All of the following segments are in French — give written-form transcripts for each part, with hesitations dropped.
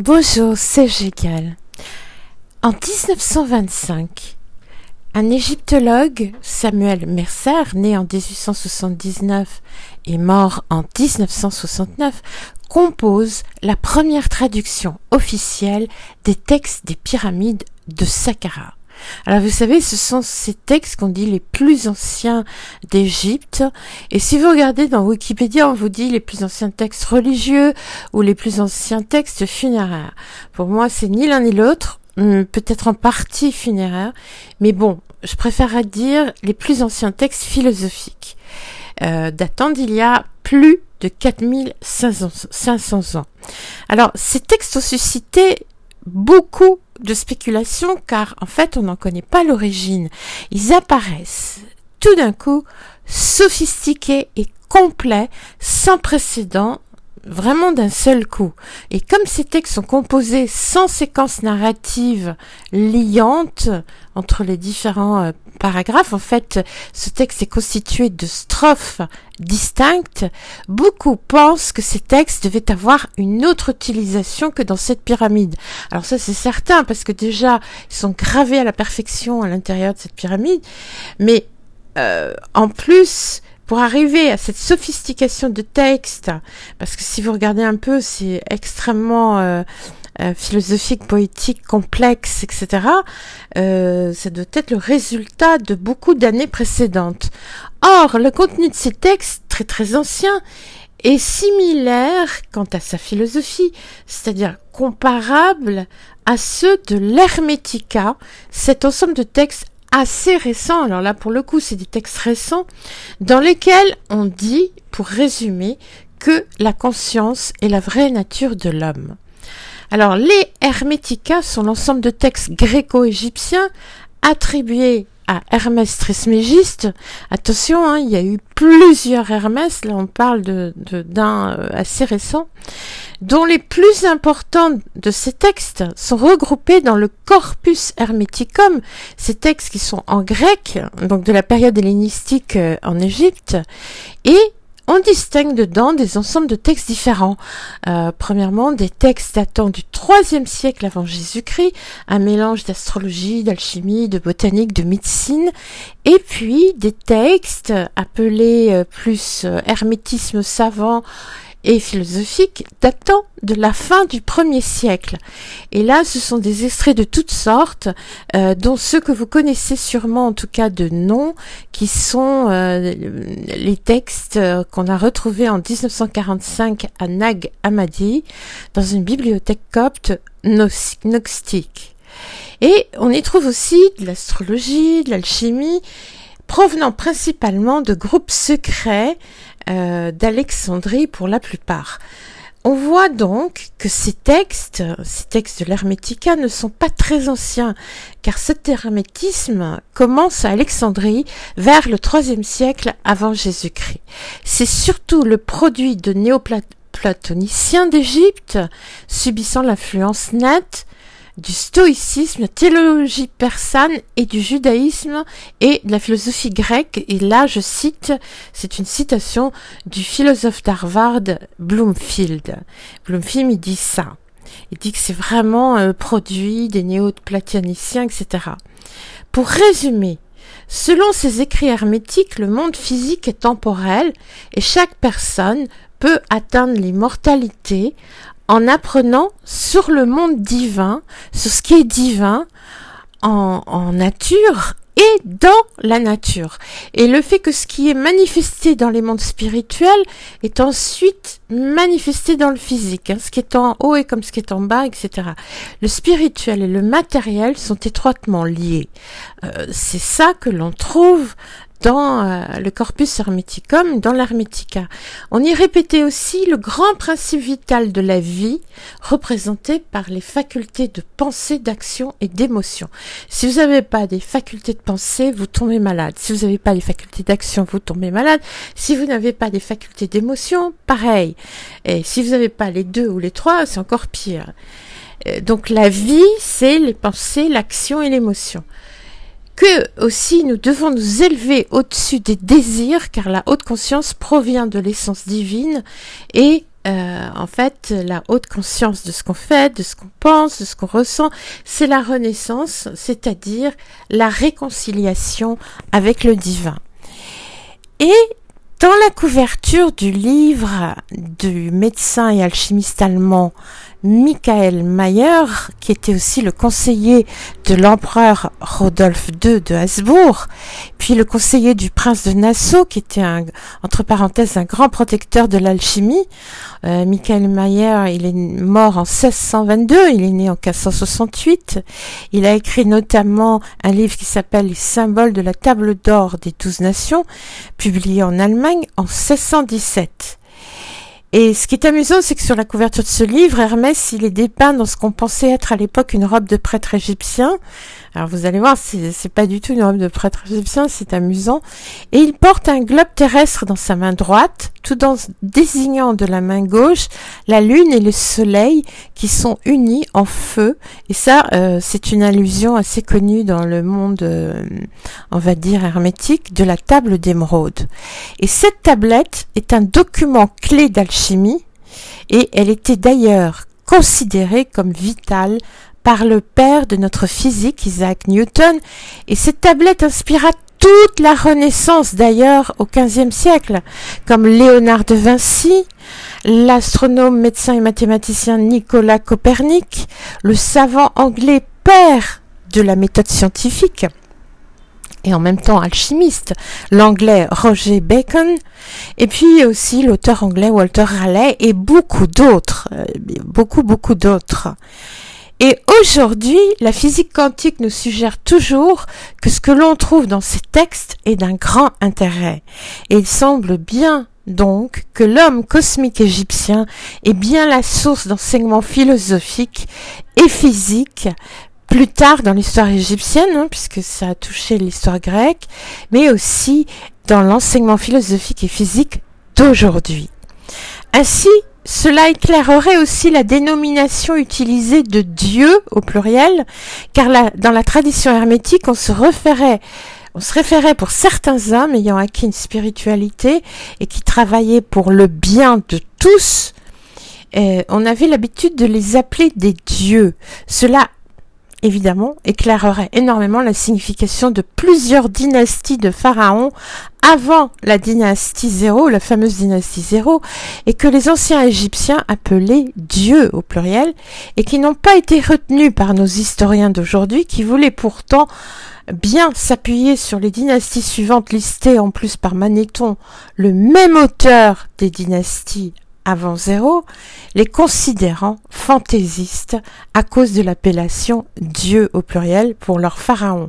Bonjour, c'est Gigal. En 1925, un égyptologue, Samuel Mercer, né en 1879 et mort en 1969, compose la première traduction officielle des textes des pyramides de Saqqara. Alors vous savez, ce sont ces textes qu'on dit les plus anciens d'Égypte, et si vous regardez dans Wikipédia, on vous dit les plus anciens textes religieux ou les plus anciens textes funéraires. Pour moi, c'est ni l'un ni l'autre, peut-être en partie funéraire, mais bon, je préfère dire les plus anciens textes philosophiques, datant d'il y a plus de 4500 ans. Alors, ces textes ont suscité beaucoup de spéculation, car en fait on n'en connaît pas l'origine. Ils apparaissent tout d'un coup sophistiqués et complets, sans précédent, vraiment d'un seul coup. Et comme ces textes sont composés sans séquence narrative liante entre les différents paragraphes, en fait ce texte est constitué de strophes distinctes, beaucoup pensent que ces textes devaient avoir une autre utilisation que dans cette pyramide. Alors ça c'est certain, parce que déjà ils sont gravés à la perfection à l'intérieur de cette pyramide, mais en plus, pour arriver à cette sophistication de texte, parce que si vous regardez un peu, c'est extrêmement philosophique, poétique, complexe, etc., ça doit être le résultat de beaucoup d'années précédentes. Or, le contenu de ces textes, très très anciens, est similaire quant à sa philosophie, c'est-à-dire comparable à ceux de l'Hermetica, cet ensemble de textes assez récents, alors là pour le coup c'est des textes récents, dans lesquels on dit, pour résumer, que la conscience est la vraie nature de l'homme. Alors les Hermetica sont l'ensemble de textes gréco-égyptiens attribués à Hermès Trismégiste. Attention, il y a eu plusieurs Hermès, là on parle d'un assez récent, dont les plus importants de ces textes sont regroupés dans le Corpus Hermeticum, ces textes qui sont en grec, donc de la période hellénistique en Égypte, et on distingue dedans des ensembles de textes différents. Premièrement, des textes datant du IIIe siècle avant Jésus-Christ, un mélange d'astrologie, d'alchimie, de botanique, de médecine, et puis des textes appelés hermétisme savant et philosophique, datant de la fin du 1er siècle. Et là, ce sont des extraits de toutes sortes, dont ceux que vous connaissez sûrement, en tout cas de nom, qui sont les textes qu'on a retrouvés en 1945 à Nag Hammadi, dans une bibliothèque copte gnostique. Et on y trouve aussi de l'astrologie, de l'alchimie, provenant principalement de groupes secrets d'Alexandrie pour la plupart. On voit donc que ces textes de l'Hermetica ne sont pas très anciens, car cet hermétisme commence à Alexandrie vers le IIIe siècle avant Jésus-Christ. C'est surtout le produit de néoplatoniciens d'Égypte, subissant l'influence nette du stoïcisme, la théologie persane et du judaïsme et de la philosophie grecque. Et là, je cite, c'est une citation du philosophe d'Harvard, Bloomfield. Bloomfield, il dit ça. Il dit que c'est vraiment un produit des néo-platoniciens, etc. Pour résumer, selon ces écrits hermétiques, le monde physique est temporel et chaque personne peut atteindre l'immortalité en apprenant sur le monde divin, sur ce qui est divin en nature et dans la nature. Et le fait que ce qui est manifesté dans les mondes spirituels est ensuite manifesté dans le physique. Ce qui est en haut est comme ce qui est en bas, etc. Le spirituel et le matériel sont étroitement liés. C'est ça que l'on trouve dans le Corpus Hermeticum, dans l'Hermetica. On y répétait aussi le grand principe vital de la vie, représenté par les facultés de pensée, d'action et d'émotion. Si vous n'avez pas des facultés de pensée, vous tombez malade. Si vous n'avez pas des facultés d'action, vous tombez malade. Si vous n'avez pas des facultés d'émotion, pareil. Et si vous n'avez pas les deux ou les trois, c'est encore pire. Donc la vie, c'est les pensées, l'action et l'émotion. Que aussi nous devons nous élever au-dessus des désirs, car la haute conscience provient de l'essence divine et en fait, la haute conscience de ce qu'on fait, de ce qu'on pense, de ce qu'on ressent, c'est la renaissance, c'est-à-dire la réconciliation avec le divin. Et dans la couverture du livre du médecin et alchimiste allemand Michael Mayer, qui était aussi le conseiller de l'empereur Rodolphe II de Habsbourg, puis le conseiller du prince de Nassau, qui était entre parenthèses un grand protecteur de l'alchimie. Michael Mayer, il est mort en 1622, il est né en 1568. Il a écrit notamment un livre qui s'appelle « Les symboles de la table d'or des 12 nations », publié en Allemagne en 1617. Et ce qui est amusant, c'est que sur la couverture de ce livre, Hermès, il est dépeint dans ce qu'on pensait être à l'époque une robe de prêtre égyptien. Alors vous allez voir, c'est pas du tout une robe de prêtre égyptien, c'est amusant. Et il porte un globe terrestre dans sa main droite, tout en désignant de la main gauche la lune et le soleil qui sont unis en feu. Et ça, c'est une allusion assez connue dans le monde, on va dire, hermétique, de la table d'émeraude. Et cette tablette est un document clé d'alchimie. Et elle était d'ailleurs considérée comme vitale par le père de notre physique, Isaac Newton, et cette tablette inspira toute la Renaissance d'ailleurs au XVe siècle, comme Léonard de Vinci, l'astronome, médecin et mathématicien Nicolas Copernic, le savant anglais père de la méthode scientifique, et en même temps alchimiste, l'anglais Roger Bacon, et puis aussi l'auteur anglais Walter Raleigh, et beaucoup d'autres. Et aujourd'hui, la physique quantique nous suggère toujours que ce que l'on trouve dans ces textes est d'un grand intérêt. Et il semble bien donc que l'homme cosmique égyptien est bien la source d'enseignements philosophiques et physiques, plus tard dans l'histoire égyptienne, puisque ça a touché l'histoire grecque, mais aussi dans l'enseignement philosophique et physique d'aujourd'hui. Ainsi, cela éclairerait aussi la dénomination utilisée de Dieu au pluriel, car dans la tradition hermétique, on se référait pour certains hommes ayant acquis une spiritualité et qui travaillaient pour le bien de tous, et on avait l'habitude de les appeler des dieux. Cela évidemment, éclairerait énormément la signification de plusieurs dynasties de pharaons avant la dynastie 0, la fameuse dynastie 0, et que les anciens Égyptiens appelaient Dieu au pluriel, et qui n'ont pas été retenus par nos historiens d'aujourd'hui, qui voulaient pourtant bien s'appuyer sur les dynasties suivantes listées en plus par Manéthon, le même auteur des dynasties avant zéro, les considérant fantaisistes à cause de l'appellation Dieu au pluriel pour leur pharaon,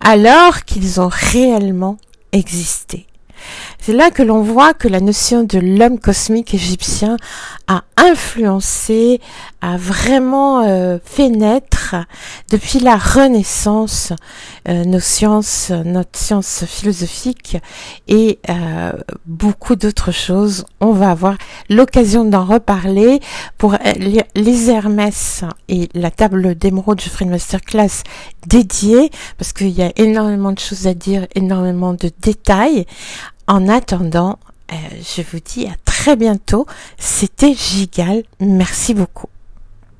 alors qu'ils ont réellement existé. C'est là que l'on voit que la notion de l'homme cosmique égyptien a influencé, a vraiment fait naître depuis la Renaissance notre science philosophique et beaucoup d'autres choses. On va avoir l'occasion d'en reparler. Pour les Hermès et la table d'émeraude, je ferai une masterclass dédiée parce qu'il y a énormément de choses à dire, énormément de détails. En attendant, je vous dis à très bientôt. C'était Gigal. Merci beaucoup.